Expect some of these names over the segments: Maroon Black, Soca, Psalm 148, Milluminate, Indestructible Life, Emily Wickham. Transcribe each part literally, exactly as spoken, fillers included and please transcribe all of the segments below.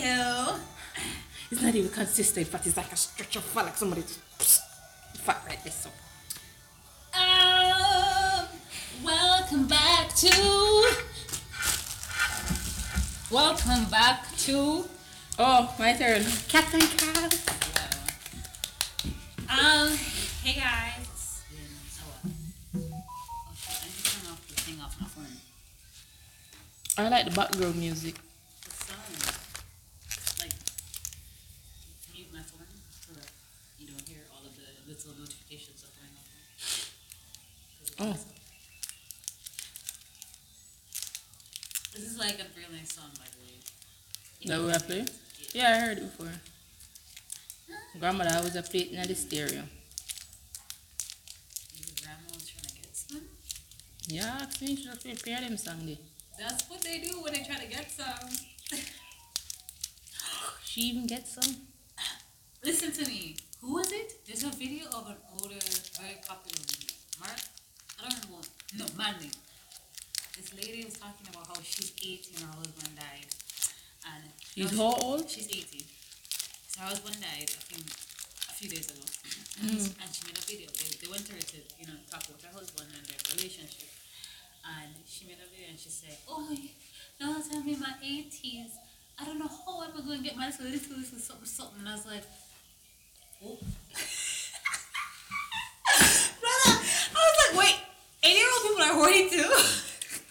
Anywho, it's not even consistent, but it's like a stretch of fat, like somebody fat right this up. Um, welcome back to. Welcome back to. Oh, my turn. Captain Cal. Um, hey guys. I like the background music. Oh. This is like a really nice song, by the way. You that we have played? Yeah, I heard it before. Huh? Grandmother always a plate in the stereo. Your grandma was trying to get some? Yeah, I think she was prepare them song. That's what they do when they try to get some. She even gets some? Listen to me. Who was it? There's a video of an older, very popular video. Mark? I don't know. No, Mandy. This lady was talking about how she's eighty and her husband died. And she's how old? She's eighty. So her husband died I think a few days ago. Mm. And she made a video. They, they went to her to, you know, talk about her husband and their relationship. And she made a video and she said, "Oh, now that I'm in my eighties, I don't know how I'm going to get my little, little, little something, something." And I was like, "Oh." Wait, eighty-year-old people are horny too.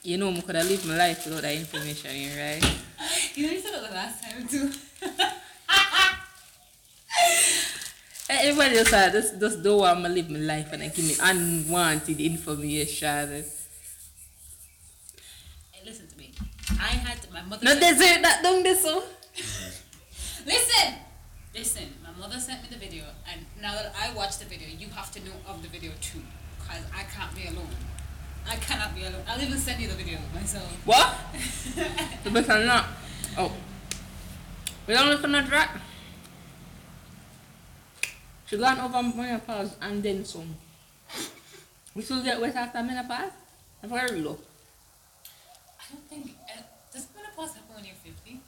You know, I could have lived my life without that information, right? You know, you said it the last time too. Everybody just said, just, just don't want to live my life and I give me unwanted information. Hey, listen to me. I had my mother. No, desert that don't this so. Listen, listen. My mother sent me the video, and now that I watched the video, you have to know of the video too. I can't be alone. I cannot be alone. I'll even send you the video myself. What? You better not. Oh. We don't listen to that. She gone over menopause and then some. We still get wet after menopause? That's very low. I don't think... Uh, does menopause happen when you're fifty?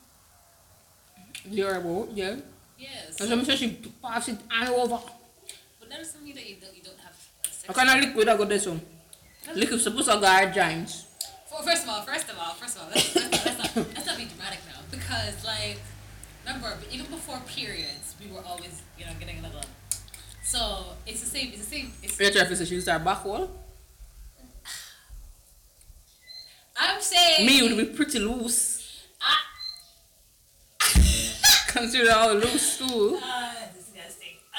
You're about, yeah. Yes. So I'm sure she passed it all over. But that doesn't mean that you don't, you don't have... I cannot liquid I got this one. Liquid supposed to go our giants. First of all, first of all, first of all, let's, let's, let's, not, let's not be dramatic now. Because like, remember, even before periods, we were always, you know, getting a little. So it's the same, it's the same. It's your traffic, she used her back wall. I'm saying. Me would be pretty loose. I... Consider how loose too. Uh,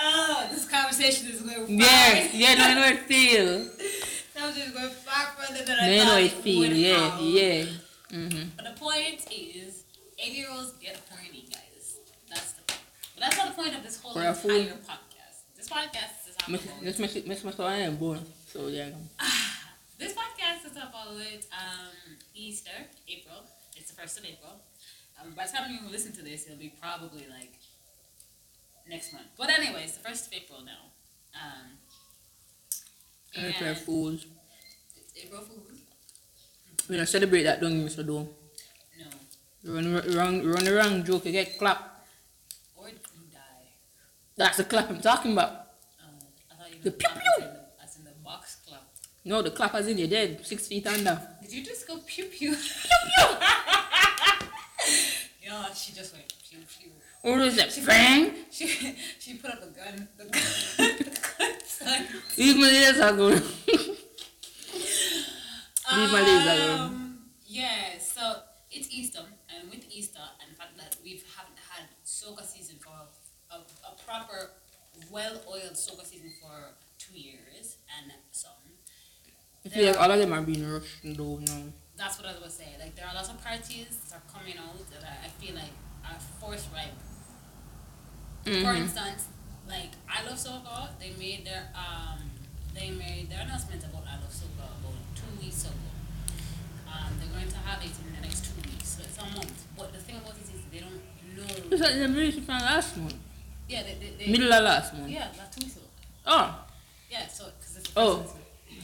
Oh, this conversation is going far. Yes, yeah, no, I know it feel. That was just going far further than I no, thought know it feel, would yeah, out. yeah. Mm-hmm. But the point is, eighty-year-olds get horny, guys. That's the point. But that's not the point of this whole For entire podcast. This podcast is about This podcast so yeah. This podcast is about um, Easter, April. It's the first of April. Um, by the time you listen to this, it'll be probably like next month. But anyways, the first of April now. Um, April Fools. April Fools? We don't celebrate that, don't you, Mister Dome? No. You run the wrong, run the wrong joke, you get clapped. Or you die. That's the clap I'm talking about. Um, I thought you meant the pew pew! As in the box clap. No, the clap as in you're dead, six feet under. Did you just go pew pew? Pew pew! Yeah, she just went pew pew. Or is it bang? She, she she put up a gun. The gun. Leave my legs alone. Leave my legs alone. Yeah, so it's Easter, and with Easter and the fact that we haven't had soca season for a, a proper, well-oiled soca season for two years and some. I feel like all of them are being rushed though now. That's what I was saying. Like there are lots of parties that are coming out that I, I feel like are forced ripe. Mm-hmm. For instance, like I Love Soca, they made their um they made their announcement about I Love Soca about two weeks ago. Um, they're going to have it in the next two weeks, so it's a month. But the thing about it is they don't know. It's like the music from last month. Yeah, they, they, they middle of last month. Yeah, last two weeks ago. Oh. Yeah, so because it's the oh,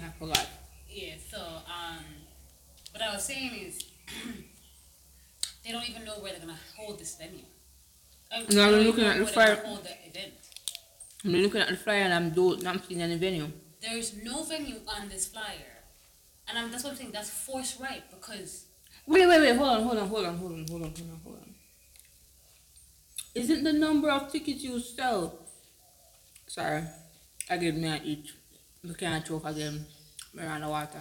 I forgot. Yeah, so um, what I was saying is. They don't even know where they're gonna hold this venue. I'm now I'm looking at the flyer. I'm looking at the flyer and I'm do not seeing any venue. There is no venue on this flyer, and I'm, that's what I'm saying. That's forced right because. Wait, wait, wait! Hold on, hold on, hold on, hold on, hold on, hold on, hold on. Isn't the number of tickets you sell? Sorry, I gave me an itch. I can't choke again. Miranda water.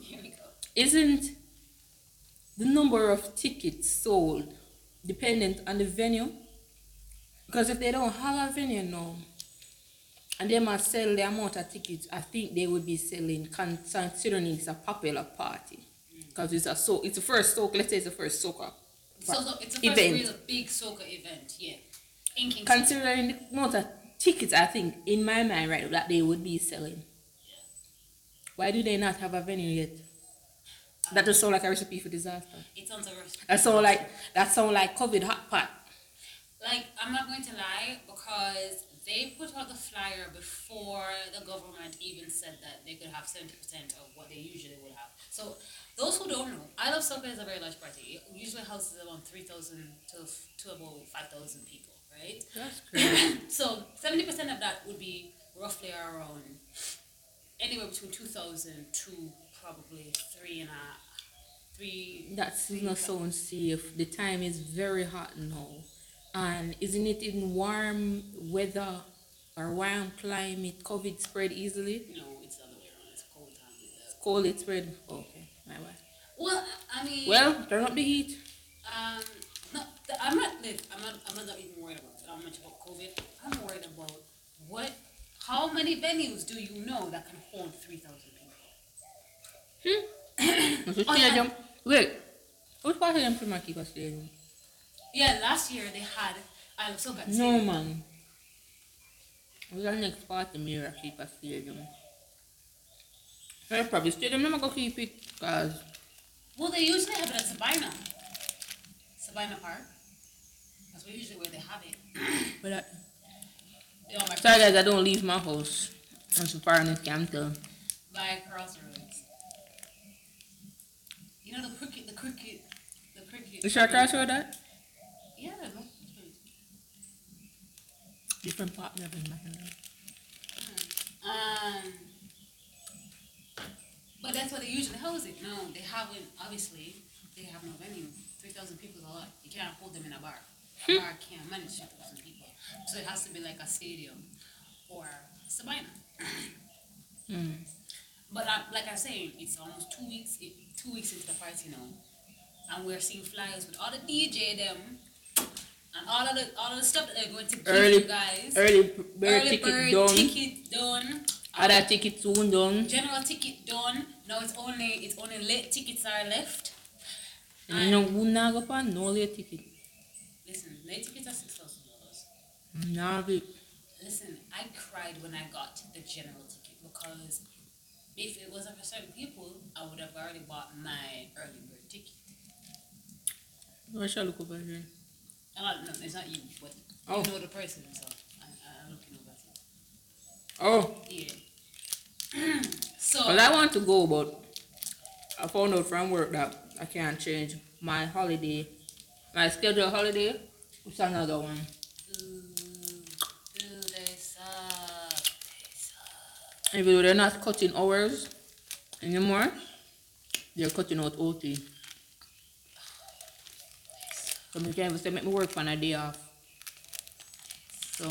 Here we go. Isn't the number of tickets sold dependent on the venue? Because if they don't have a venue now, and they must sell the amount of tickets, I think they would be selling, considering it's a popular party. Because mm. it's a so it's the first soca, let's say it's the first soca. So, so it's the first event. Real big soca event, yeah. In Kingston. Considering the amount of tickets, I think in my mind right that they would be selling. Yeah. Why do they not have a venue yet? Um, that just sound like a recipe for disaster. It sounds a recipe. That sound like that sound like COVID hot pot. Like, I'm not going to lie, because they put out the flyer before the government even said that they could have seventy percent of what they usually would have. So, those who don't know, I Love Soca is a very large party. It usually houses around three thousand to, to about five thousand people, right? That's crazy. So, seventy percent of that would be roughly around anywhere between two thousand to probably three and a half. Three, That's three not so unsafe. The time is very hot now. And isn't it in warm weather or warm climate, COVID spread easily? No, it's the other way around. It's cold. Time it's cold, it spread. Oh, okay, my bad. Well, I mean. Well, turn up the heat. Um, no, I'm not. I'm not. I'm not even worried about how much about COVID. I'm worried about what. How many venues do you know that can hold three thousand people? Hmm. oh, yeah. them. Wait, which part of them should I keep us there? Yeah, last year they had I Love Soca. No man. We got next part the mirror keep a stadium. They probably stadium I'm gonna keep it because well they usually have it at Sabina. Sabina Park. That's where usually where they have it. But I, you know, sorry guys, I don't leave my house. I'm so far in this camper. By Crossroads. You know the cricket the cricket the cricket. Is your crossroad that? Yeah, that's good. Different partner in my life. Um, but that's what they usually house it. No, they haven't. Obviously, they have no venue. Three thousand people is a lot. You can't hold them in a bar. A bar can't manage three thousand people. So it has to be like a stadium or Sabina. mm. But I, like I was saying, it's almost two weeks. Two weeks into the party now, and we're seeing flyers with all the D J them. And all of the all of the stuff that they're going to give early, you guys. Early bird early ticket bird done. Ticket done. Other ticket soon done. General ticket done. Now it's only it's only late tickets are left. And, and you know who go no late ticket. Listen, late tickets are six thousand dollars. Nah, listen, I cried when I got the general ticket because if it wasn't for certain people, I would have already bought my early bird ticket. I shall look over here. No, no, it's not you, but oh. You know the person, so I, I don't know about it. Oh. Yeah. so. Well, I want to go, but I found out from work that I can't change my holiday, my scheduled holiday. It's another one. Ooh, ooh, they suck. They suck. Even though they're not cutting hours anymore, they're cutting out O T. So I can't even make me work for a day off. So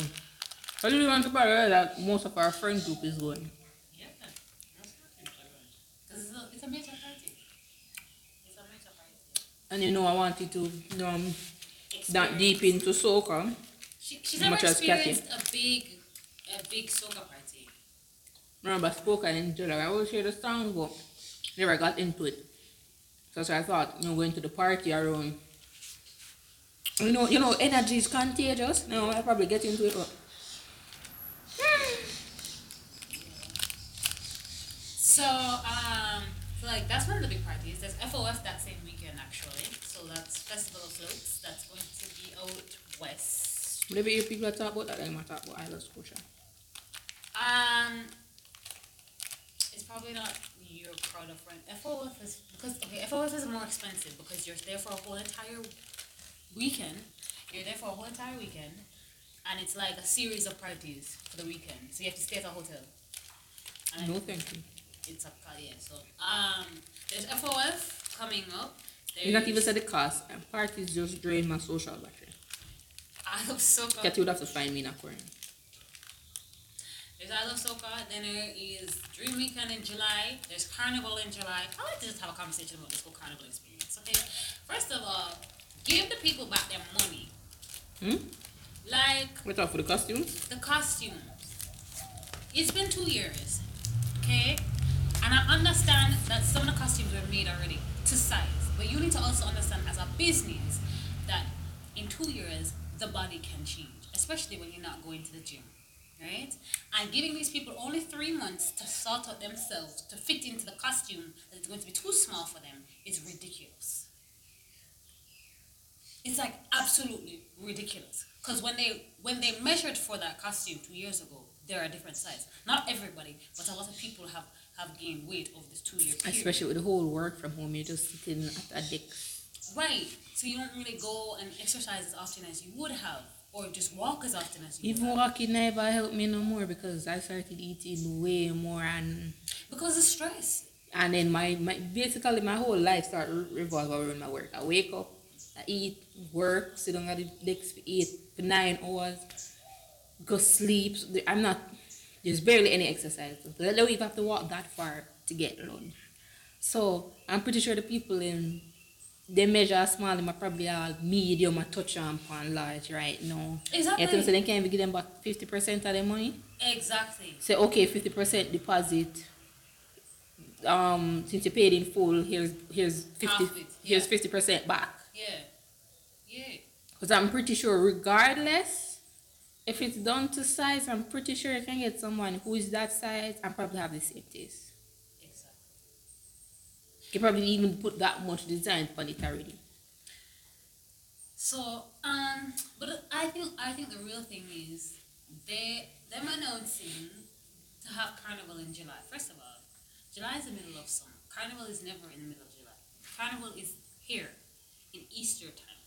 I really want to parallel that most of our friend group is going. Yeah, that's not because it's, it's a major party. It's a major party. And you know I wanted to um that deep into soca. She she's never experienced a big a big soca party. Remember I spoke in July. I always hear the song but never got into it. So, so I thought, you know, going to the party around You know, you know, energy is contagious. No, I'll probably get into it. But... So, um, so like that's one of the big parties. There's F O F that same weekend actually. So that's Festival of Floats. That's going to be out west. Maybe if people talk about that, they might talk about Isla Scotia. Um, it's probably not your crowd of friends. F O F is because okay, F O F is more expensive because you're there for a whole entire weekend You're there for a whole entire weekend, and it's like a series of parties for the weekend. So you have to stay at a hotel. And no, thank you. It's a party, yeah, so. Um, there's F O F coming up. There you not even said the cost, and parties just drain my social battery. I love Soca. Cat, you would have to find me in aquarium. There's I Love Soca, then there is Dream Weekend in July, there's Carnival in July. I like to just have a conversation about this whole Carnival experience, okay? First of all, give the people back their money. Hmm? Like... Wait up, for the costumes? The costumes. It's been two years, okay? And I understand that some of the costumes were made already to size, but you need to also understand as a business that in two years, the body can change, especially when you're not going to the gym. Right? And giving these people only three months to sort out themselves, to fit into the costume that's going to be too small for them, is ridiculous. It's like absolutely ridiculous. Because when they when they measured for that costume two years ago, they're a different size. Not everybody, but a lot of people have, have gained weight over this two-year period. Especially with the whole work from home, you're just sitting at a deck. Right. So you don't really go and exercise as often as you would have. Or just walk as often as you can. Even walking never helped me no more because I started eating way more and... Because of stress. And then my, my basically my whole life started revolving around my work. I wake up, I eat, work, sit down at the desk for eight, for nine hours, go sleep. I'm not... There's barely any exercise. I don't even have to walk that far to get lunch. So I'm pretty sure the people in... They measure small, they probably are medium, a touch on large right now. Exactly. So they can't even give them back fifty percent of their money. Exactly. So, okay, fifty percent deposit. Um, since you paid in full, here's here's fifty yeah. here's fifty percent back. Yeah. Yeah. Because I'm pretty sure, regardless, if it's done to size, I'm pretty sure you can get someone who is that size and probably have the same taste. You probably even put that much design on it already. So, um, but I think I think the real thing is they them announcing to have Carnival in July. First of all, July is the middle of summer. Carnival is never in the middle of July. Carnival is here in Easter time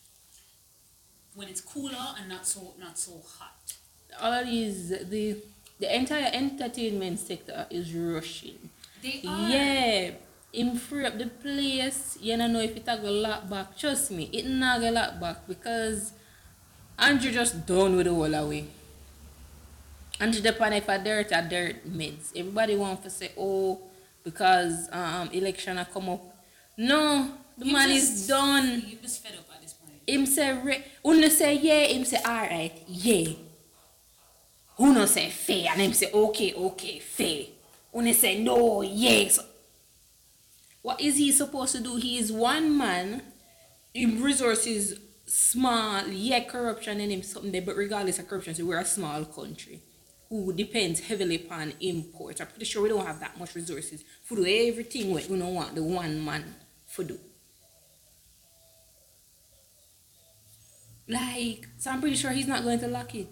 when it's cooler and not so not so hot. All these the the entire entertainment sector is rushing. They are. Yeah. Him free up the place, you don't know if it's gonna lock back. Trust me, it's not gonna lock back because Andrew just done with the whole away. Andrew depend if a dirt or dirt meds. Everybody wants to say, oh, because um election a come up. No, the you man just, is done. You just fed up at this point. Him say re Uno say yeah, him say alright, yeah. Uno say fair and him say okay, okay, fair. Uno say no, yes. Yeah. So, what is he supposed to do? He is one man. His resources small. Yeah, corruption in him something there, but regardless of corruption, so we're a small country who depends heavily upon imports. I'm pretty sure we don't have that much resources for do everything we don't want the one man for do. Like, so I'm pretty sure he's not going to lock it.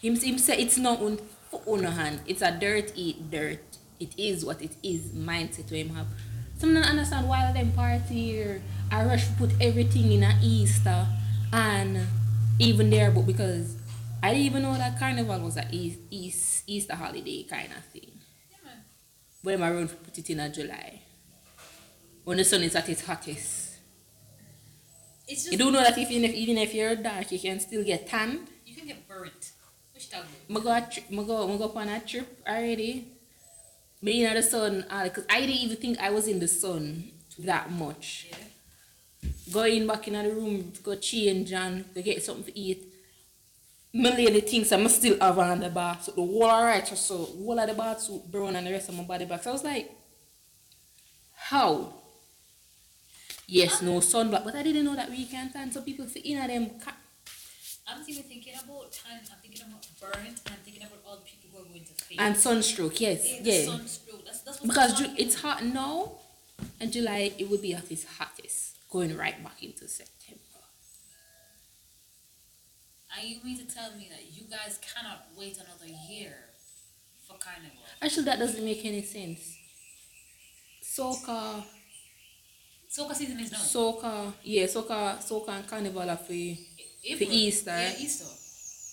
Him, him say it's not on for on hand. It's a dirt eat dirt. It is what it is. Mindset to him have. Some don't understand why them party or I rush to put everything in a Easter and even there, but because I didn't even know that Carnival was a East, East, Easter holiday kind of thing. Yeah. But then Maroon put it in a July when the sun is at its hottest. It's just you do know that even if even if you're dark, you can still get tanned. You can get burnt. Which that means? I go up on a trip already. Me in the sun, because I didn't even think I was in the sun that much. Yeah. Going back in the room, go change and to get something to eat. My lady thinks I must still have on the bath, so the whole right or so, whole of the bath suit brown and the rest of my body back. So I was like, how? Yes, I'm, no sunblock, but I didn't know that we can tan. So people fit in at them. I'm even thinking about tan, I'm thinking about burnt, and I'm thinking about all the people. And sunstroke, yes, yeah. yeah. Sunstroke. That's, that's what because Ju- it's hot now, and July it will be at its hottest, going right back into September. And you mean to tell me that you guys cannot wait another year for Carnival? Actually, that doesn't make any sense. Soca. Soca season is now. Soca, yeah, Soca, Soca and Carnival are for. April. For Easter. Yeah, Easter.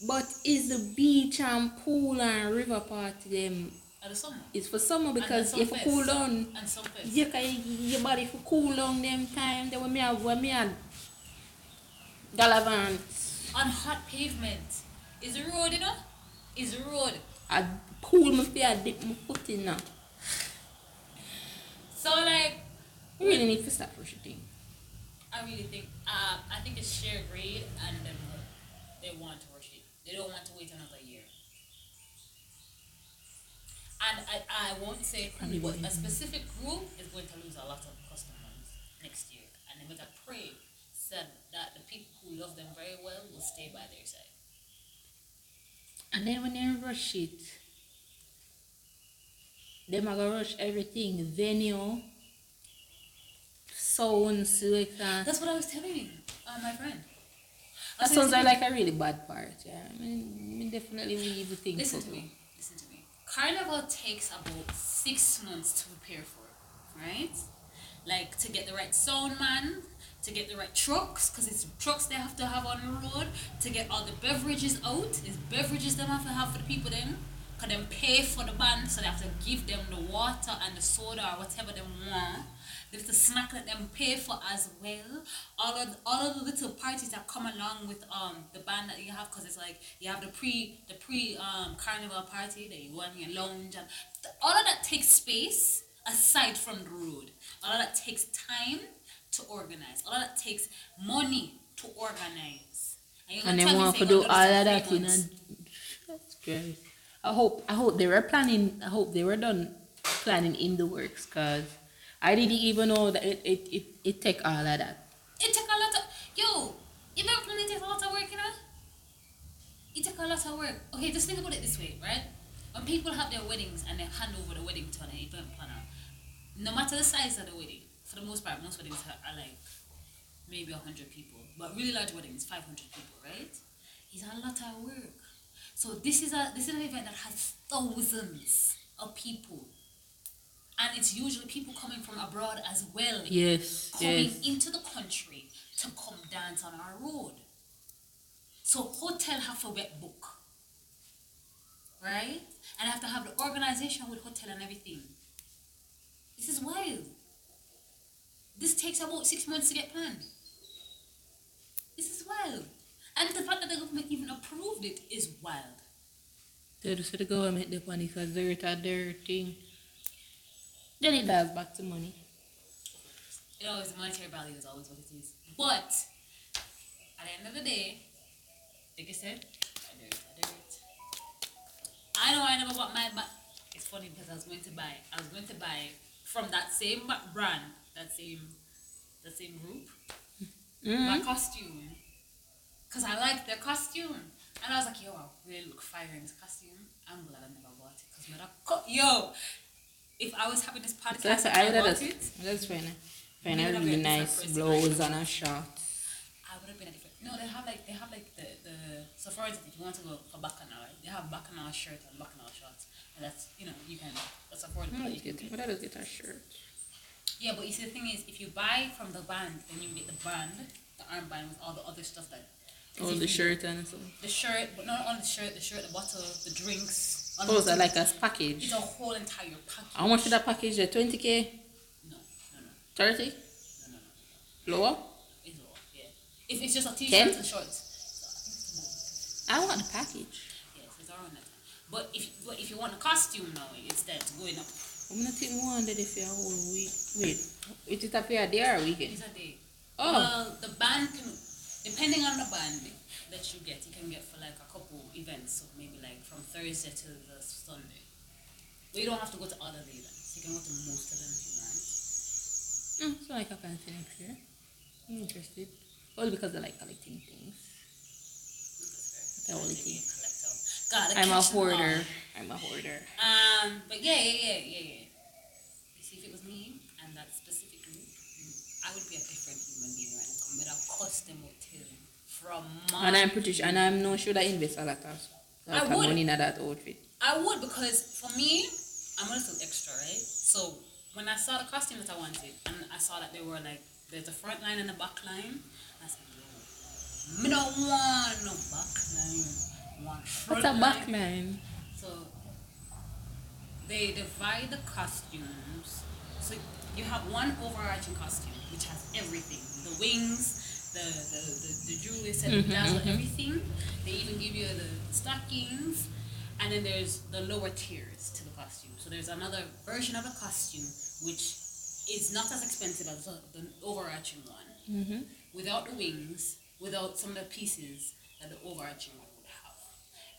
But is the beach and pool and river party them? At the summer. It's for summer because you for cool down. And some fest. You can your body for cool down them time. They were me have when me had Galavant. On hot pavement. Is the road, you know? Is the road. I cool my feet, I dip my foot in now. So like we really need to stop rushing thing. I really think uh, I think it's shared grade and then they want to rush it. They don't want to wait another year. And I, I won't say who, but a specific group is going to lose a lot of customers next year. And they better pray said that the people who love them very well will stay by their side. And then when they rush it, they are gonna rush everything, venue, sound, selection. That's what I was telling you, uh, my friend. That sounds like a really bad part. Yeah, I mean, I definitely leave the thing. Listen to me. Listen to me. Carnival takes about six months to prepare for it, right? Like to get the right sound man, to get the right trucks, because it's trucks they have to have on the road, to get all the beverages out. It's beverages they have to have for the people then. Because they pay for the band, so they have to give them the water and the soda or whatever they want. There's the snack that they pay for as well. All of all of the little parties that come along with um the band that you have, because it's like you have the pre the pre um carnival party that you go in your lounge and th- all of that takes space aside from the road. All of that takes time to organize. All of that takes money to organize. And, and they want to do all of that, you know. That's great. I hope I hope they were planning. I hope they were done planning in the works, cause I didn't even know that it it it, it take all of that. It take a lot of yo. Even planning takes a lot of work, you know. It take a lot of work. Okay, just think about it this way, right? When people have their weddings and they hand over the wedding to an event planner, no matter the size of the wedding, for the most part, most weddings are like maybe a hundred people, but really large weddings, five hundred people, right? It's a lot of work. So this is a this is an event that has thousands of people, and it's usually people coming from abroad as well. Yes, coming yes. into the country to come dance on our road. So hotel have to get book, right? And I have to have the organization with hotel and everything. This is wild. This takes about six months to get planned. This is wild. And the fact that the government even approved it is wild. They just said the government the money because they're a dirty. Then it dies back to money. It always the monetary value is always what it is. But at the end of the day, like I said, I do it, I do it. I know I never bought my but it's funny because I was going to buy I was going to buy from that same brand, that same that same group. Mm-hmm. My costume. Because I liked their costume. And I was like, yo, I really look fire in this costume. I'm glad I never bought it. Because my co- yo, if I was having this party, I would have bought it. That's fair enough. Fair enough. Really nice blows and a shot. I would have been a different. No, they have like, they have like the, the so for instance, if you want to go for Bacchanal, they have Bacchanal shirt and Bacchanal shorts. And that's, you know, you can, that's affordable. No, you can get, but I don't get a shirt. Yeah, but you see, the thing is, if you buy from the band, then you get the band, the armband with all the other stuff that. Oh, the shirt and something. The shirt, but not only the shirt, the shirt, the bottle, the drinks. Oh, is that like a package? It's a whole entire package. How much is that package? twenty K? No, no, no. thirty? No, no, no. Lower? It's lower, yeah. If it's just a t-shirt and shorts. I want the package. Yes, it's around that. But if, but if you want a costume now, it's that going up. I'm not taking one that if you have a whole week. Wait, is it a day or a weekend? It's a day. Oh. Well, the band can... Depending on the band that you get, you can get for like a couple events, so maybe like from Thursday to the Sunday. But you don't have to go to all of the events. You can go to most of them if you want. Mm, so like a fancy next year. I'm interested. All because I like collecting things. That's the only thing. God, I'm a hoarder. Off. I'm a hoarder. Um, but yeah, yeah, yeah, yeah, yeah. You see, if it was me and that specific group, I would be a different human being right now. But a custom hotel from my and I'm pretty sure, and I'm not sure that I invest a lot of, a lot of money in that outfit. I would, because for me, I'm a little extra, right? So when I saw the costume that I wanted, and I saw that they were like, there's a front line and a back line, I said, yo, Me don't want no back nine. Want front. What's a back nine? So they divide the costumes. So you have one overarching costume which has everything: the wings, the the the, the jewelry set, mm-hmm, the dazzle, mm-hmm, everything. They even give you the stockings, and then there's the lower tiers to the costume. So there's another version of a costume which is not as expensive as the, the overarching one, mm-hmm, without the wings, without some of the pieces that the overarching one would have,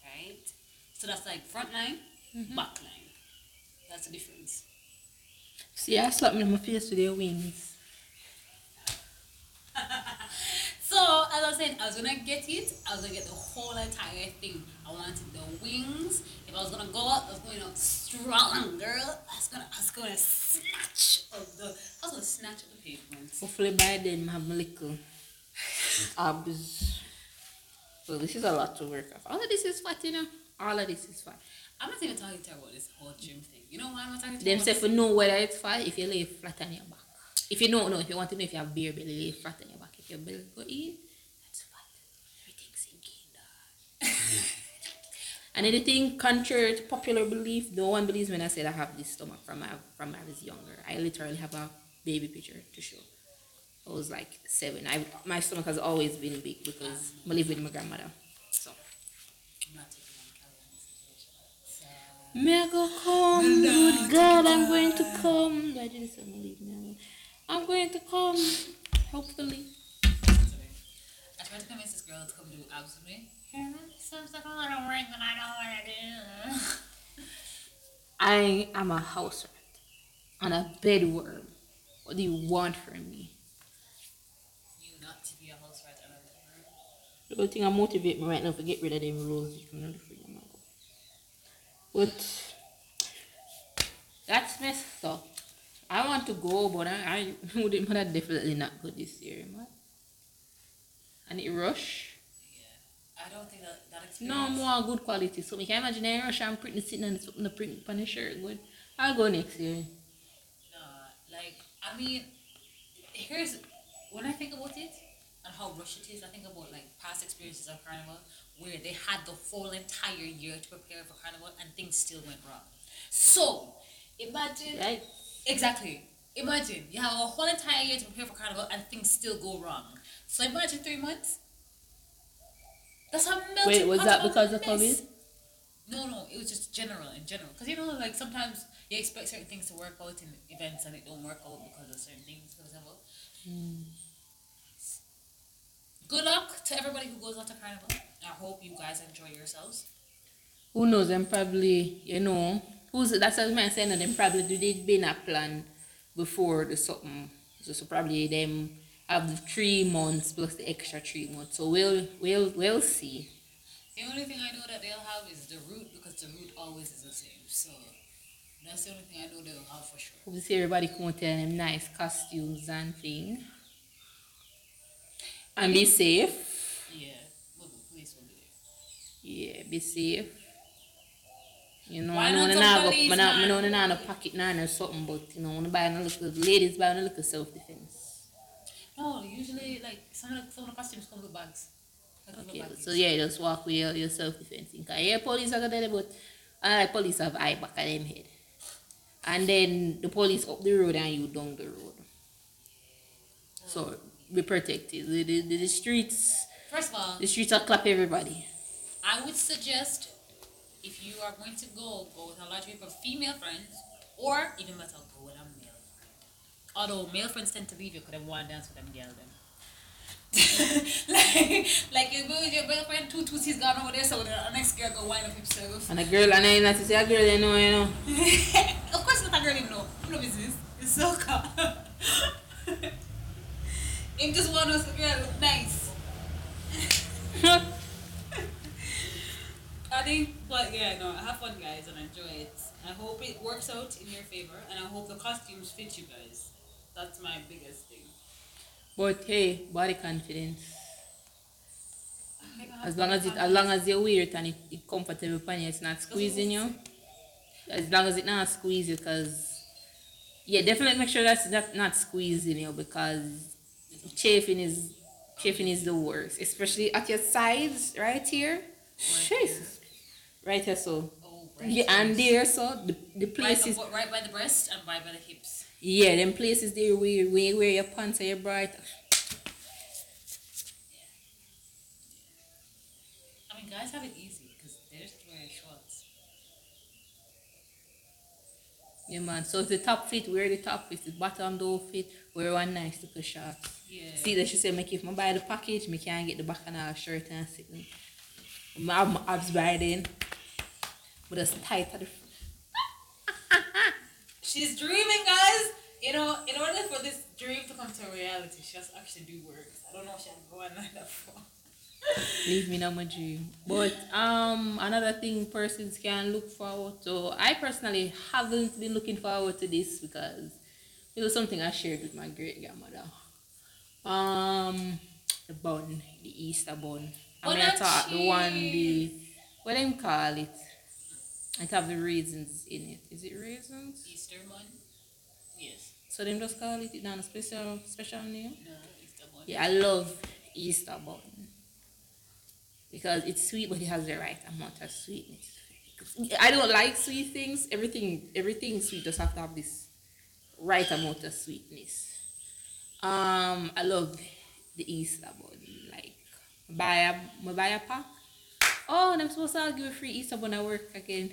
right? So that's like front line, mm-hmm, back line. That's the difference. See, I slapped me on my face with their wings. So, as I said, I was going to get it. I was going to get the whole entire thing. I wanted the wings. If I was going to go out, I was going out strong, girl. I was going to, I was going to snatch of the, I was going to snatch of the pavement. Hopefully by then, I have a little abs. So this is a lot to work off. All of this is fat, you know. All of this is fat. I'm not even talking to her about this whole gym thing. You know why I'm not talking to her about this? Them say know whether it's fat if you lay flat on your back. If you don't know, if you want to know if you have beer belly, lay flat on your back. If your belly go in, that's fat. Everything's sinking down. And anything contrary to popular belief, no one believes when I said I have this stomach from my, from when I was younger. I literally have a baby picture to show. I was like seven. I, my stomach has always been big because um, I live with my grandmother. So. I'm not taking May I go come, good God, I'm going to come. I didn't say I'm leaving now. I'm going to come, hopefully. I tried to convince this girl to come do abs with me. Sounds like a lot of work that I don't want to do. I am a house rat and a bedworm. What do you want from me? You not to be a house rat and a bedworm? The only thing I motivate me right now is to get rid of them rules. You know, but that's messed up. I want to go, but I, I wouldn't but I definitely not go this year, man. And it rush. Yeah. I don't think that that experience. No more good quality. So I can imagine I rush I'm printing sitting and something to print on the shirt good. I'll go next year. No, like I mean here's when I think about it and how rushed it is, I think about like past experiences of carnival. Where they had the whole entire year to prepare for carnival and things still went wrong. So, imagine... Right. Exactly. Imagine, you have a whole entire year to prepare for carnival and things still go wrong. So imagine three months. That's how melting... Wait, was that because of COVID? No, no, it was just general, in general. Because you know, like sometimes you expect certain things to work out in events and it don't work out because of certain things, for example. Mm. Good luck to everybody who goes out to carnival. I hope you guys enjoy yourselves. Who knows? Them probably, you know, who's that's what I'm saying. Them probably do they'd been a plan before the something. So, so probably them have the three months plus the extra three months. So we'll we'll we'll see. The only thing I know that they'll have is the route because the route always is the same. So that's the only thing I know they'll have for sure. Hope to see everybody come out in them nice costumes and things. And be safe. Yeah. Yeah, be safe. You know, I don't want to have a pocket nine or something, but you know, want to buy no little ladies, buy no little self defense. No, usually, like, some of the, some of the costumes come with bags. Like okay, so yeah, just walk with your, your self defense. Because yeah, police are going to tell you, but uh, police have eye back at them head. And then the police up the road and you down the road. Oh. So be protected. The, the, the streets, first of all, the streets are clap everybody. I would suggest if you are going to go, go with a large group of female friends, or even better, go with a male friend. Although male friends tend to leave you because they want to dance with them, girl them. like, like you go with your girlfriend, two tootsies gone over there, so the next girl go wind up himself. And a girl, and I not to say a girl, you know, you know. Of course, not a girl, you know. No business. It's soca. It just want us to girl nice. I think, but yeah, no, have fun, guys, and enjoy it. I hope it works out in your favor, and I hope the costumes fit you guys. That's my biggest thing. But hey, body confidence. As long as it, as long as you wear it and it, it comfortable, and it's not squeezing you. As long as it not squeeze you, because yeah, definitely make sure that's not not squeezing you because chafing is Chafing is the worst, especially at your sides, right here. Jeez. Right here, so. Oh, right yeah, here. And there, so the, the places. Right, right by the breast and right by the hips. Yeah, them places there where, where, where your pants are your bright. Yeah. I mean, guys have it easy because they're just wearing shorts. Yeah, man. So if the top fit, wear the top fit. The bottom don't fit, wear one nice little short. Yeah. See, that she said, make if I buy the package, me can't get the back and our shirt and sit. I have my abs by then. But it's tight. The... She's dreaming, guys. You know, in order for this dream to come to reality, she has to actually do work. I don't know if she has to go and line up for. Leave me not my dream. But um, another thing persons can look forward to. I personally haven't been looking forward to this because it was something I shared with my great grandmother. Um, the bun, the Easter bun. I mean, I thought the one, the, what do you call it? It have the raisins in it. Is it raisins? Easter bun? Yes. So them just call it, it not a special, special name? No, Easter bun. Yeah, I love Easter bun. Because it's sweet, but it has the right amount of sweetness. I don't like sweet things. Everything, everything sweet just have to have this right amount of sweetness. Um, I love the Easter bun. Like, buy a, buy a pack. Oh, and I'm supposed to give a free Easter bun at work again.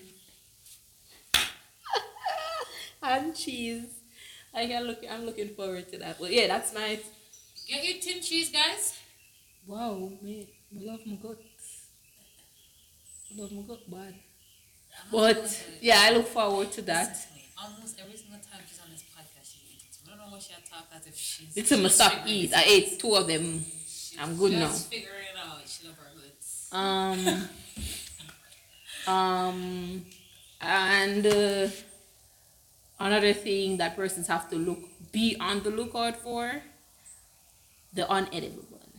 And cheese. I can look. I'm looking forward to that. Well, yeah, that's nice. Get your tin cheese, guys. Wow, man, I love my guts. I love my gut, bad. But yeah, I look forward to that. Almost every single time she's on this podcast, she eats. I don't know what she talk as if she's. It's a stop eat. I ate two of them. She's I'm good just now. Just figuring it out. She love her goods. Um. um, and uh, another thing that persons have to look, be on the lookout for, the unedible one.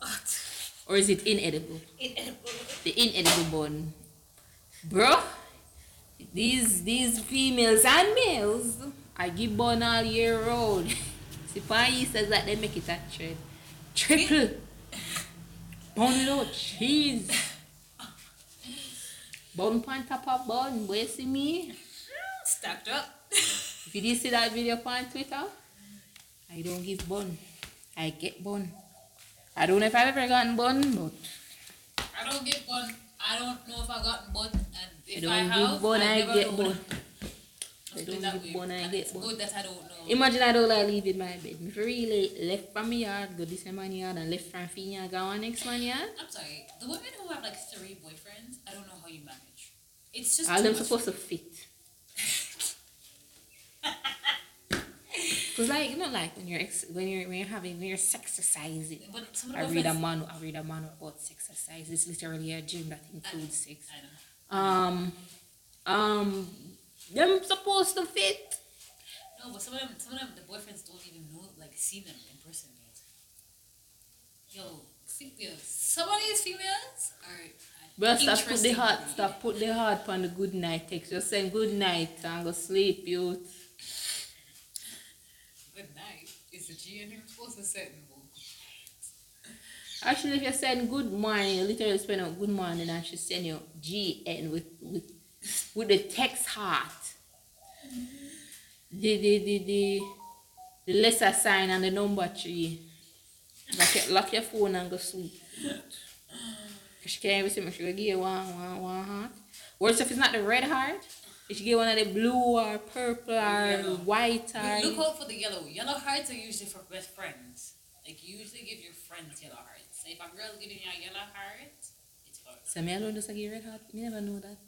What? Or is it inedible? Inedible. The inedible bun, bro. These these females and males, I give bun all year round. Sipahi says that they make it a trade. Triple. Bun load cheese. Bun pan top of bun. Where see me? Stacked up. If you didn't see that video on Twitter, I don't give bun. I get bun. I don't know if I've ever gotten bun, but I don't get bun. I don't know if I got bun, and if I, don't I have, give bun, I, I get bun. I don't give bun, I get bun. Good that I don't know. Imagine I don't like leaving my bed. If I really left from my yard, go this man yard, and left from fin yard, go on next man yard. I'm sorry, the women who have like three boyfriends, I don't know how you manage. It's just. Are them supposed to fit? Cause like you know, like when you're ex- when you're when you're having when you're sexercising. But I read a manual. I read a manual about sex exercise. It's literally a gym that includes I, sex. I know. Um, um, them supposed to fit. No, but some of them, some of them, the boyfriends don't even know, like, see them in person yet. Yo, females. Some of these females are. But stop put the heart, stop put the heart on the good night text. Just saying good night and go sleep, you. Good night. It's the G and you're supposed to say it. Actually, if you're saying good morning, you literally spend out good morning and she send you G N with with with the text heart. The the the the, the lesser sign and the number three. Lock your, lock your phone and go sleep. Cause she can't even see me. She will give you one one one heart. Worse if it's not the red heart. If you get one of the blue or purple or yellow. White or... Look out for the yellow. Yellow hearts are usually for best friends. Like, you usually give your friends yellow hearts. So if a girl's giving you a yellow heart, it's hard. So me alone just give red heart? Me never know that.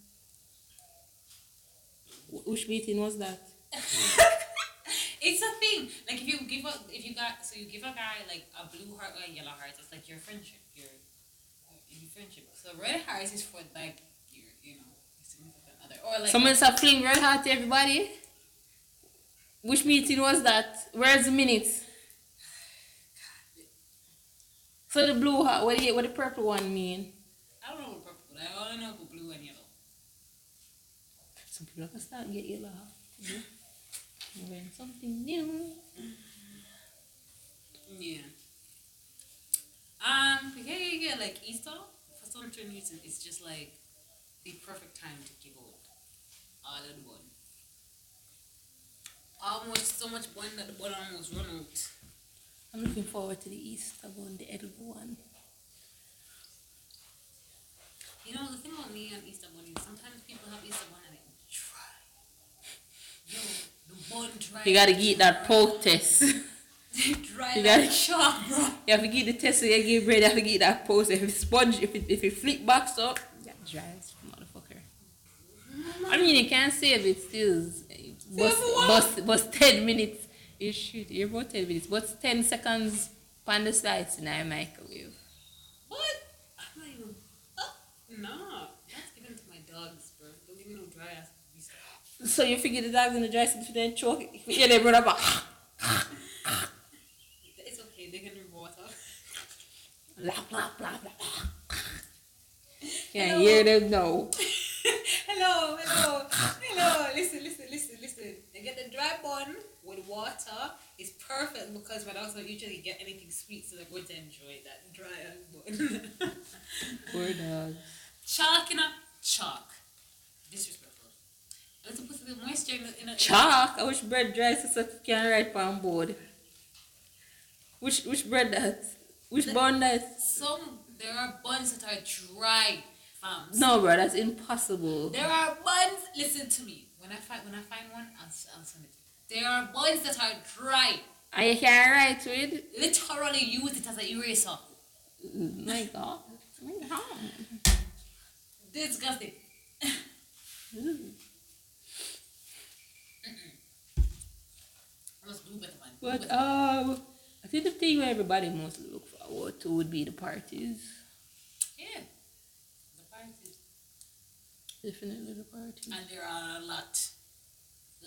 Which beating was that? It's a thing. Like, if you give a... If you got... So you give a guy, like, a blue heart or a yellow heart, it's like your friendship. Your... Your friendship. So red hearts is for, like, your, you know... Or like someone start playing red heart to everybody. Which meeting was that? Where's the minutes? So the blue heart, what the, what the purple one mean? I don't know what purple, I only know about blue and yellow. Some people can start get yellow heart. Wearing something new. Yeah. yeah, like Easter, for some strange reason, it's just like the perfect time to give out. All in one. Almost so much bun that the bun almost run out. I'm looking forward to the Easter one, the edible one. You know, the thing about me and Easter bun is sometimes people have Easter bun and they try. Yo, the bun dry. You gotta get that poke test. They dry you like gotta, sharp, bro. You have to get the test so you get bread, you have to get that post. If it's sponge, if it, if it flip backs up, that dries, motherfucker. I mean, you can't save it still. Bust, bust ten minutes. You shoot, you're about ten minutes. What's ten seconds? Pan the slice in a microwave. What? I'm not even. Oh, no. That's given to my dogs, bro. Don't give me no dry ass. So you figure the dog's in the dry skin, so then choke it. You hear their brother back. It's okay, they can drink water. Blah, blah, blah, blah. Can't hello. Hear them now. Hello, hello, hello. Listen, listen, listen, listen. They get the dry bun with water. It's perfect because my dogs don't usually get anything sweet, so they're going to enjoy that dry bun. Poor dog. Chalk in a chalk. Disrespectful. I'm supposed to be moisture in a, in a chalk. I wish bread dries so it can write on board. Which which bread that? Which the, bun that? Some there are buns that are dry. Um, no, bro, that's impossible. There are buns. Listen to me. When I find when I find one, I'll, I'll send it. There are buns that are dry. And you can write with. Literally use it as an eraser. My God. My God. Disgusting. Mm. I must do better, man. But um, uh, I think the thing where everybody mostly look forward to would be the parties. Yeah. Definitely the parties. And there are a lot.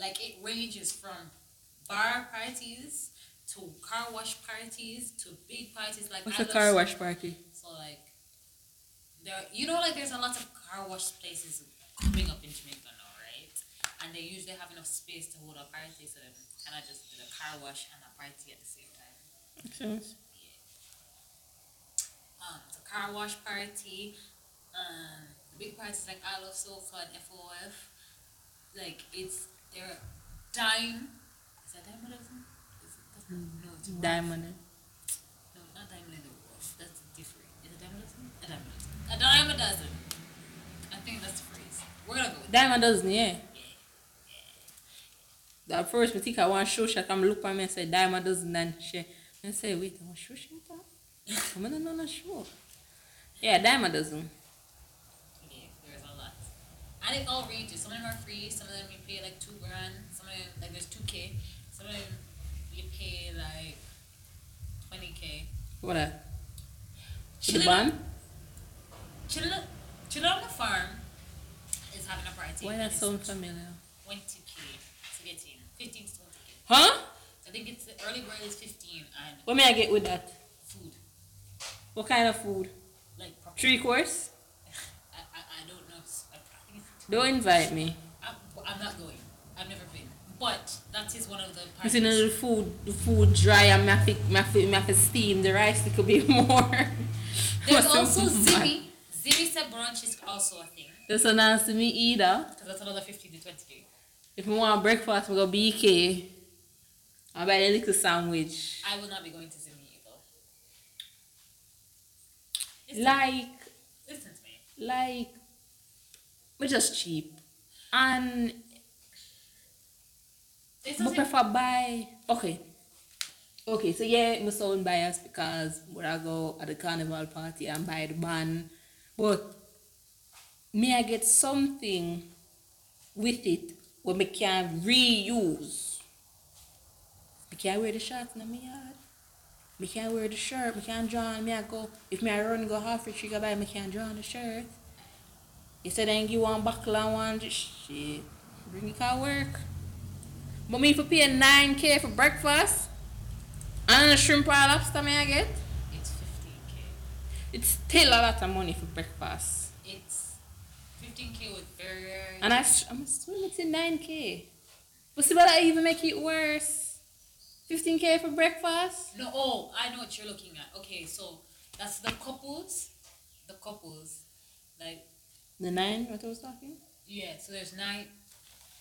Like it ranges from bar parties to car wash parties to big parties. Like what's I a car wash party? So like, there are, you know, like there's a lot of car wash places coming up in Jamaica now, right? And they usually have enough space to hold a party, so they kind of just do a car wash and a party at the same time. Makes sense. Yeah. Um, the car wash party. Um, big parties like I Love Soca and F O F, like it's they're dime. Is that diamond? Is it, no, it's diamond. No, not diamond in the world. That's different. Is it diamond? A diamond. A dime a dozen. I think that's the phrase. We're gonna go. With dime a dozen, yeah. Yeah. Yeah. At first, I think I want show. She come look at me and say dime a dozen, and she and say wait, I want show. She come. I don't know, not sure. Yeah, dime a dozen. And it all ranges. Some of them are free, some of them you pay like two grand, some of them, like there's two K, some of them you pay like twenty K. What a chillin', the bun? Chillin', chillin' on the farm is having a party. Why that sound familiar? twenty K to get in. fifteen to twenty K. Huh? I think it's the early bird is fifteen and what may I get with that? Food. What kind of food? Like proper three course? Don't invite me. I'm, I'm not going. I've never been. But that is one of the parties. It's another food, the food dry and mafic, mafic, mafic steam. The rice, it could be more. There's also Zimmy. Zimmy said brunch is also a thing. That's not nice to me either. Because that's another fifteen to twenty K. If we want breakfast, we go B K. I'll buy a little sandwich. I will not be going to Zimmy either. Like. Listen to me. Like. We're just cheap and I prefer buy okay okay so yeah my sound biased because when I go at the carnival party and buy the band, but may I get something with it where I can reuse. I can't wear the shorts in my yard, I can't wear the shirt, I can't draw on me. I go if I run go half rich, you go buy me can't draw on the shirt. You said I give one buckle and one shit. Bring it to work. But me if I pay nine K for breakfast and a shrimp or a lobster may I get? It's fifteen K. It's still a lot of money for breakfast. It's fifteen K with burgers. And I, I'm assuming it's nine K. But see, but I even make it worse. fifteen K for breakfast? No, oh, I know what you're looking at. Okay, so that's the couples. the couples, like the nine what I was talking. Yeah, so there's nine.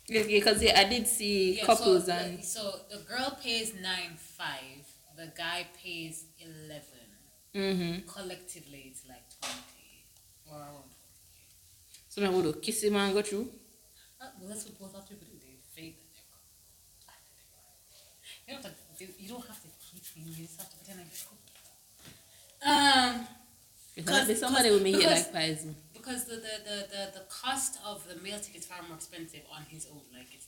Yeah, because yeah, I did see yeah, couples so and the, so the girl pays nine five, the guy pays eleven. Mm-hmm. Collectively, it's like twenty or around twenty. So now we do kiss him and go through. Uh, well, that's what both of people do. They fake that they're couple. You, know, you don't have to keep him. You just have to pretend like you're couple. Um, because there's somebody will make it like pies. Because the, the, the, the, the cost of the meal ticket is far more expensive on his own. Like it's.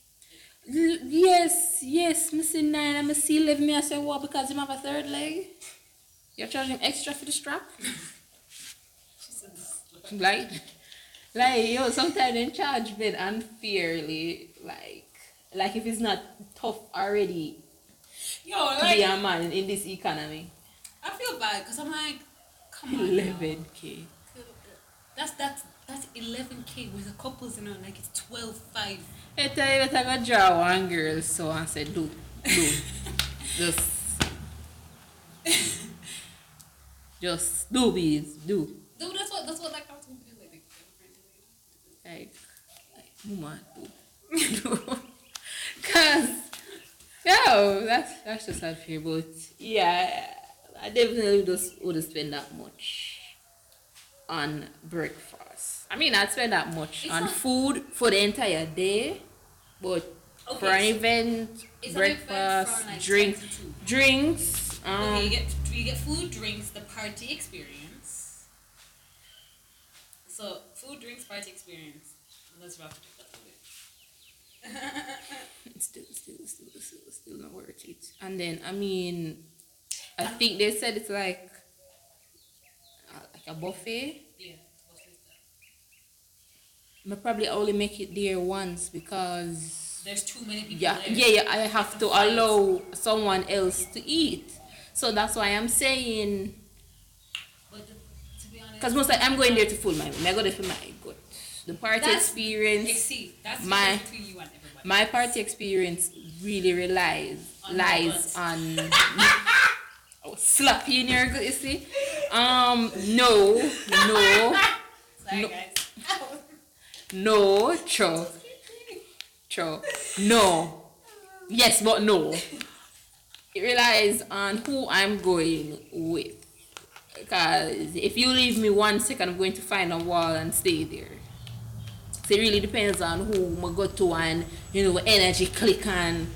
L- yes, yes, Mister Nine, I'm a C live me. I say what because you have a third leg. You're charging extra for the strap? like, like, yo, sometimes they charge bit unfairly. Like, like if it's not tough already yo, like, to be a man in this economy. I feel bad because I'm like, come on. eleven K. Yo. That's, that's, that's eleven K with the couples, you know, like it's twelve five. I tell you that I got draw one girl, so I said, do, do, just. Just do bees, do. Do that's what that's what like I was gonna do like like woman do. Cause no, that's that's just up here, but yeah, I definitely just wouldn't spend that much on breakfast. I mean I'd spend that much it's on not... food for the entire day, but okay, for an event, it's breakfast, from, like, drink, drinks, um okay, you get you get food, drinks, the party experience. So food, drinks, party experience. Let's wrap it up a bit. It's still, still, still, still, still not worth it. And then I mean, I think they said it's like uh, like a buffet. Yeah, buffet stuff. I probably only make it there once because there's too many people. Yeah, there. yeah, yeah. I have to fight. allow someone else to eat. So that's why I'm saying, because most like I'm going there to fool my I go there for my good. The party that's, experience, see, that's my to you and everybody my party experience really relies on lies on oh, sloppy in your good. You see, um, no, no, Sorry, no, guys. no, cho, cho, no, yes, but no. It relies on who I'm going with. Because if you leave me one second, I'm going to find a wall and stay there. So it really depends on who I go to and, you know, energy click and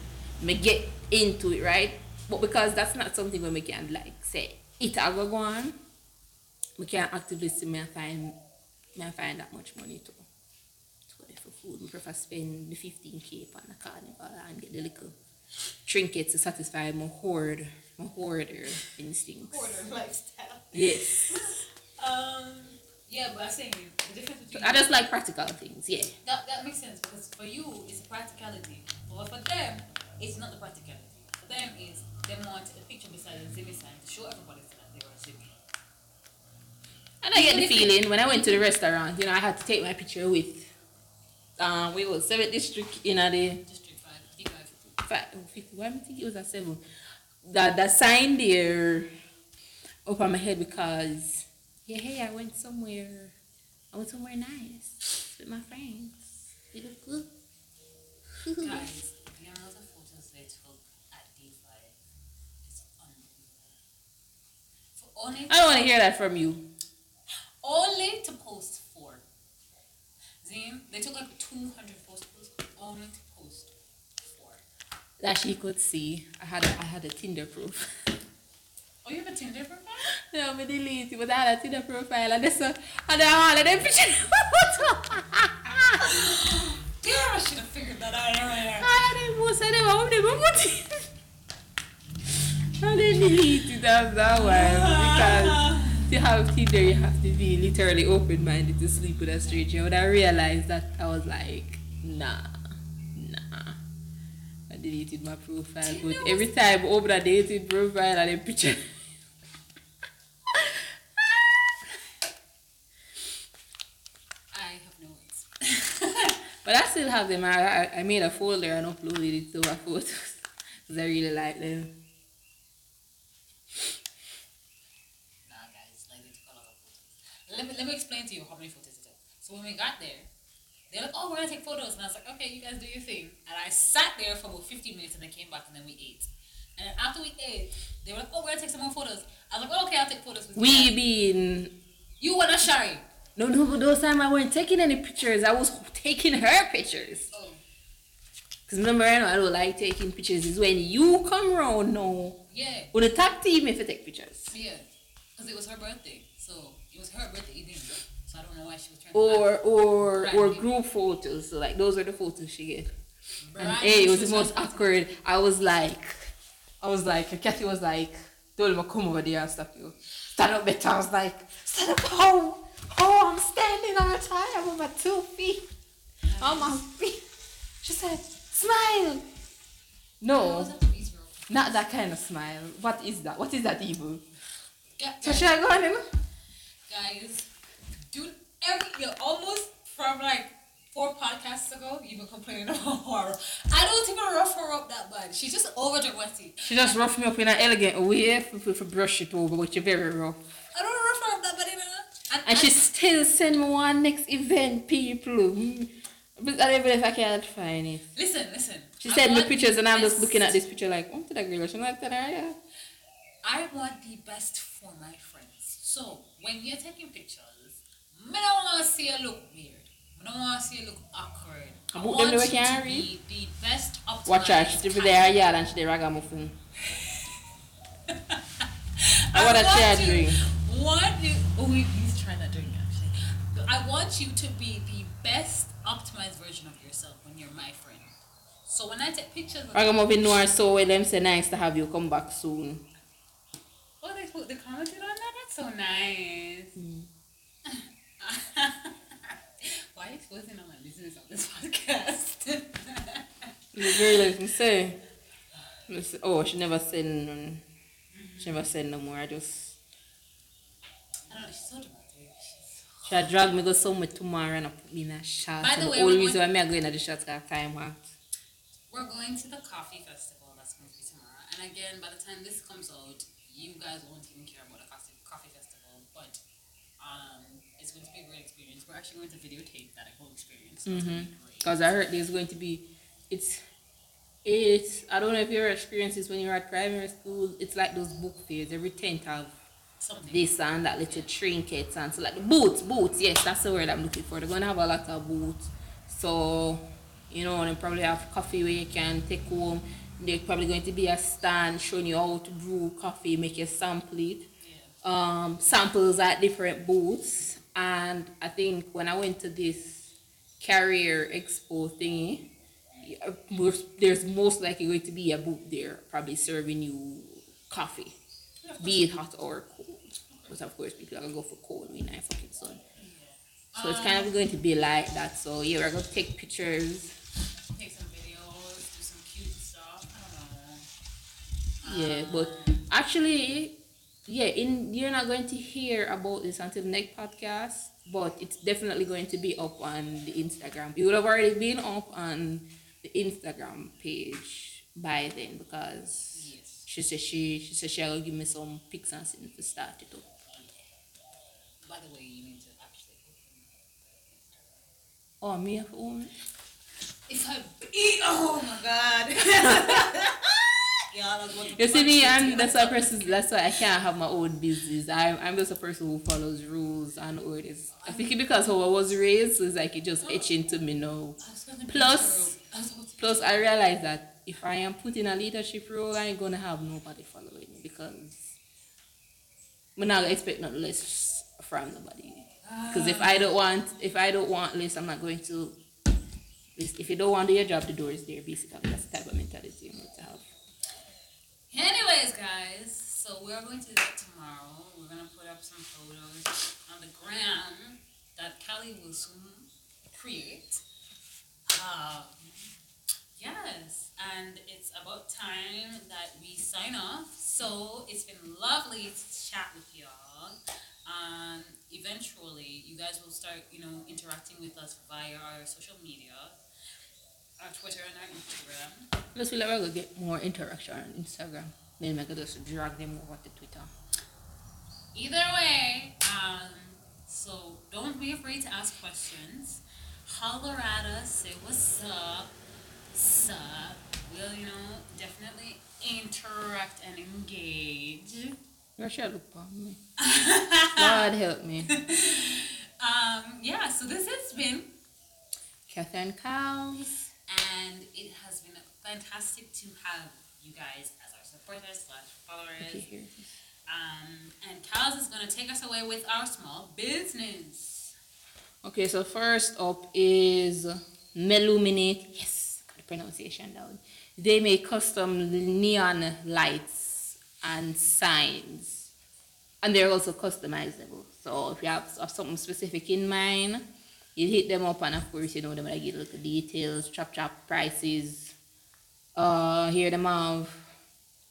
me get into it, right? But because that's not something where we can, like, say, it I go on, we can't actively see me and find, me and find that much money too. So for food, I prefer spend the fifteen K on the carnival and get the little trinkets to satisfy my hoard, my hoarder instincts. Hoarder lifestyle. Yes. um. Yeah, but I'm saying the difference between. I just like practical things. Yeah. That that makes sense because for you it's practicality, but for them it's not the practicality. For them is they want a picture beside a Zimmy sign to show everybody that they were Zimmy. And I get the feeling when I went to the restaurant, you know, I had to take my picture with. Um, we were seventh district in a day. Why I think it was at seven. That that sign there up on my head because yeah, hey, I went somewhere. I went somewhere nice with my friends. It looked good. Guys, the amount of photos they took at D five is unbelievable. I don't want to hear that from you. Only to post four. Zim, they took like two hundred photos only to post. That she could see. I had a, I had a Tinder proof. Oh, you have a Tinder profile? No, I delete it, but I had a Tinder profile and that's a, and all of them pictures. Yeah, I should have figured that out earlier. I had a most of them, I never put it. I deleted that that one because to have Tinder, you have to be literally open-minded to sleep with a stranger. When I realized that, I was like, nah. Deleted my profile, but every time I open a dated profile and a picture. I have no words. But I still have them. I I made a folder and uploaded it to my photos because I really like them. Nah, guys, like they took a lot of photos. Let me, let me explain to you how many photos it took. So when we got there, they're like, oh, we're going to take photos. And I was like, okay, you guys do your thing. And I sat there for about fifteen minutes and then came back and then we ate. And then after we ate, they were like, oh, we're going to take some more photos. I was like, oh, okay, I'll take photos with you. We mean... You were not sharing. No, no, those time I weren't taking any pictures. I was taking her pictures. Oh. Because remember, I, know, I don't like taking pictures. It's when you come round now. Yeah. When I talk to him if I take pictures. Yeah. Because it was her birthday. So it was her birthday evening. So I don't know why she was trying or, to... Or or or group photos. So like, those are the photos she gave. And hey, it was the most awkward. I was like... I was like... Kathy was like... Told him, come over there and stop you. Stand up better. I was like... Stand up how? Oh, I'm standing on a tire with my two feet. Nice. On my feet. She said, smile. No. no not that kind of smile. What is that? What is that evil? Yeah, so guys, should I go on, you know? Guys, dude, every, you're almost from like four podcasts ago, you were complaining about horror. I don't even rough her up that bad. She's just over the wetty. She just roughed me up in an elegant way if you brush it over, which is very rough. I don't rough her up that bad either. And, and, and she still send me one next event, people. But I don't even if I can't find it. Listen, listen. She sent me pictures and I'm just looking at this picture like, oh, to that girl. She's not that area. I want the best for my friends. So, when you're taking pictures, I don't want to see you look weird. I don't want to see you look awkward. I want them you to be the best optimized. Watch her. She's over there, yeah, and she's there, ragamuffin. I want to drink. What do... Oh, you... I want you to be the best optimized version of yourself when you're my friend. So when I take pictures of Ragamuffin Noir, so with them say nice to have you come back soon. Oh, they put the comment on that? That's so nice. Mm. Why are you exposing all my listeners on this podcast? The girl let me say. Oh, she never said no. She never said no more. I just... I don't know, she's so dramatic. She had dragged me go somewhere tomorrow and I put me in a shot. By the and way, the only reason why I'm going to the shot is time out. We're going to the coffee festival that's going to be tomorrow. And again, by the time this comes out, you guys won't even care about the coffee festival. But um, it's going to be a great experience. We're actually going to videotape that whole experience. Because mm-hmm. I heard there's going to be... It's... It's... I don't know if your experience is when you're at primary school. It's like those book fairs. Every tent have... Something. This and that little trinkets and so like the boots, boots, yes, that's the word I'm looking for. They're gonna have a lot of boots. So, you know, they probably have coffee where you can take home. They're probably going to be a stand showing you how to brew coffee, make you sample it. Yeah. Um, samples at different booths. And I think when I went to this career expo thingy, there's most likely going to be a booth there, probably serving you coffee. Be it hot or cold. But of course, people are going to go for cold when I fucking sun. Yeah. So um, it's kind of going to be like that. So yeah, we're going to take pictures. Take some videos, do some cute stuff. I don't know. Yeah, um, but actually, yeah, in you're not going to hear about this until the next podcast. But it's definitely going to be up on the Instagram. It would have already been up on the Instagram page by then because... Yeah. She said she she said she'll give me some pics and things to start it up. By the way, you need to actually open. Oh, me at home? If I be oh my god. Yeah, you see me, I'm that's why person that's why I can't have my own business. I'm I'm just a person who follows rules and orders. I think because how I was raised is like it just oh. etching to me now. Plus I plus I realized that if I am put in a leadership role, I ain't gonna have nobody following me because I'm not gonna expect nothing less from nobody. Because uh, if I don't want, if I don't want less, I'm not going to. If you don't want to do your job, the door is there. Basically, that's the type of mentality you need to have. Anyways, guys, so we're going to do that tomorrow. We're gonna put up some photos on the gram that Callie will soon create. Um, Yes, and it's about time that we sign off. So it's been lovely to chat with y'all. Um, eventually, you guys will start, you know, interacting with us via our social media, our Twitter and our Instagram. Plus, we'll ever get more interaction on Instagram. Then I could just drag them over to Twitter. Either way, um, so Don't be afraid to ask questions. Holler at us. Say what's up. What's up. We'll, you know, definitely interact and engage. Your shit look for me. God help me. Um, yeah, so this has been Catherine Cowles. And it has been fantastic to have you guys as our supporters slash followers. Um, and Cowles is going to take us away with our small business. Okay, so first up is Milluminate. Yes, got the pronunciation down. They make custom neon lights and signs. And they're also customizable. So if you have, have something specific in mind, you hit them up, and of course, you know, they're going to get little details, chop chop prices. Uh, here them have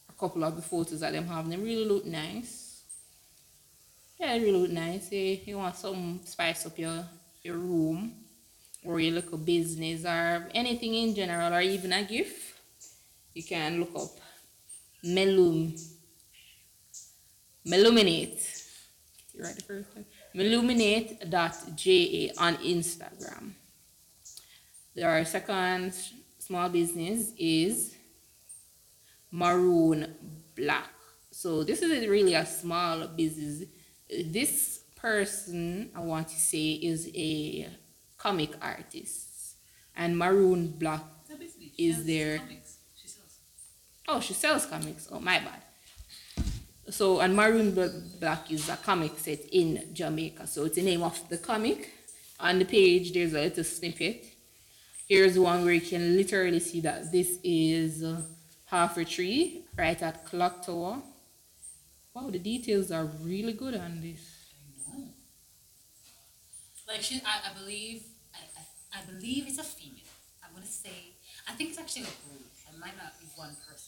a couple of the photos that them have. They really look nice. Yeah, they really look nice. If you want something spice up your, your room or your little business or anything in general, or even a gift, you can look up Mellum, Milluminate. You right the first time. Milluminate.ja on Instagram. Our second small business is Maroon Black. So this is really a small business. This person, I want to say, is a comic artist, and Maroon Black is their. Oh, she sells comics. Oh, my bad. So, and Maroon Black is a comic set in Jamaica. So, it's the name of the comic. On the page, there's a little snippet. Here's one where you can literally see that this is half a tree, right at Clock Tower. Wow, the details are really good on this. I know. Like, she, I, I believe, I, I, I believe it's a female. I'm going to say, I think it's actually a group. It might not be one person.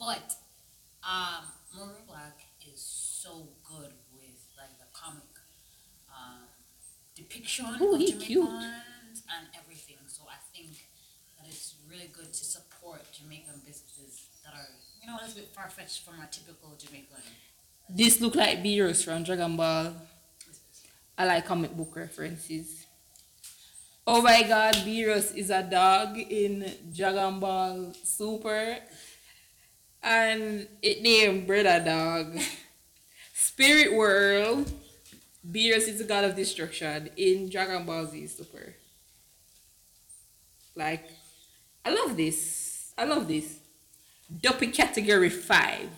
But um, Maroon Black is so good with like the comic um, depiction Ooh, of Jamaicans and everything. So I think that it's really good to support Jamaican businesses that are, you know, a little bit far fetched from a typical Jamaican. This look like Beerus from Dragon Ball. I like comic book references. Oh my God, Beerus is a dog in Dragon Ball Super. And it named Brother Dog. Spirit World. Beerus is the god of destruction in Dragon Ball Z Super. Like, I love this. I love this. Dopey Category five.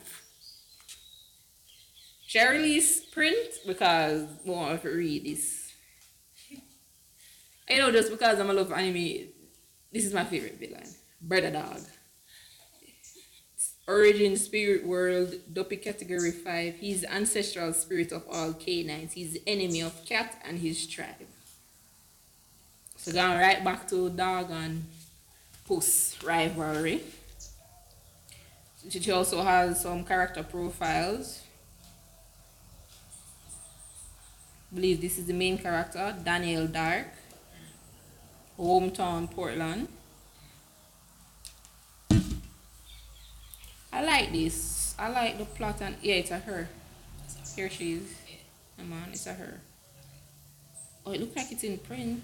Shirley's print because I don't want to read this. You know, just because I'm a love anime, this is my favorite villain. Brother Dog. Origin, Spirit World, Dopey Category five. He's the ancestral spirit of all canines. He's the enemy of Cat and his tribe. So going right back to dog and puss rivalry. She also has some character profiles. I believe this is the main character, Daniel Dark. Hometown, Portland. I like this. I like the plot and yeah, it's a her. Here she is. Come on, it's a her. Oh, it looks like it's in print.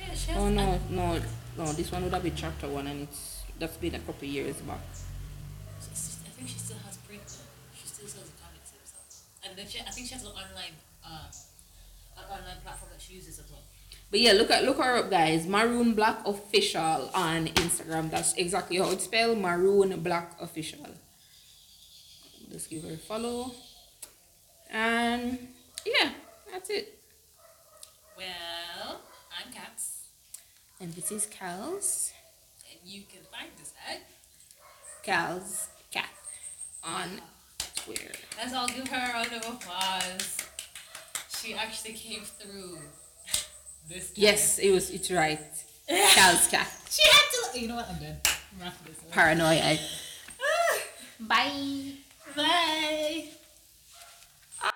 Yeah, she has oh no, no, no. This one would have been chapter one, and it's that's been a couple of years back. Just, I think she still has print. Though. She still sells the comics herself, and then she, I think she has an online, uh, an online platform that she uses as well. But yeah, look at look her up, guys. Maroon Black Official on Instagram. That's exactly how it's spelled. Maroon Black Official. Just give her a follow. And yeah, that's it. Well, I'm Katz. And this is Cowles. And you can find us at Cowles Cat on Twitter. Let's all give her a round of applause. She actually came through. Yes, it was. It's right. Cowles Cat. She had to. You know what? I'm done. I'm after this. Paranoia. Bye. Bye.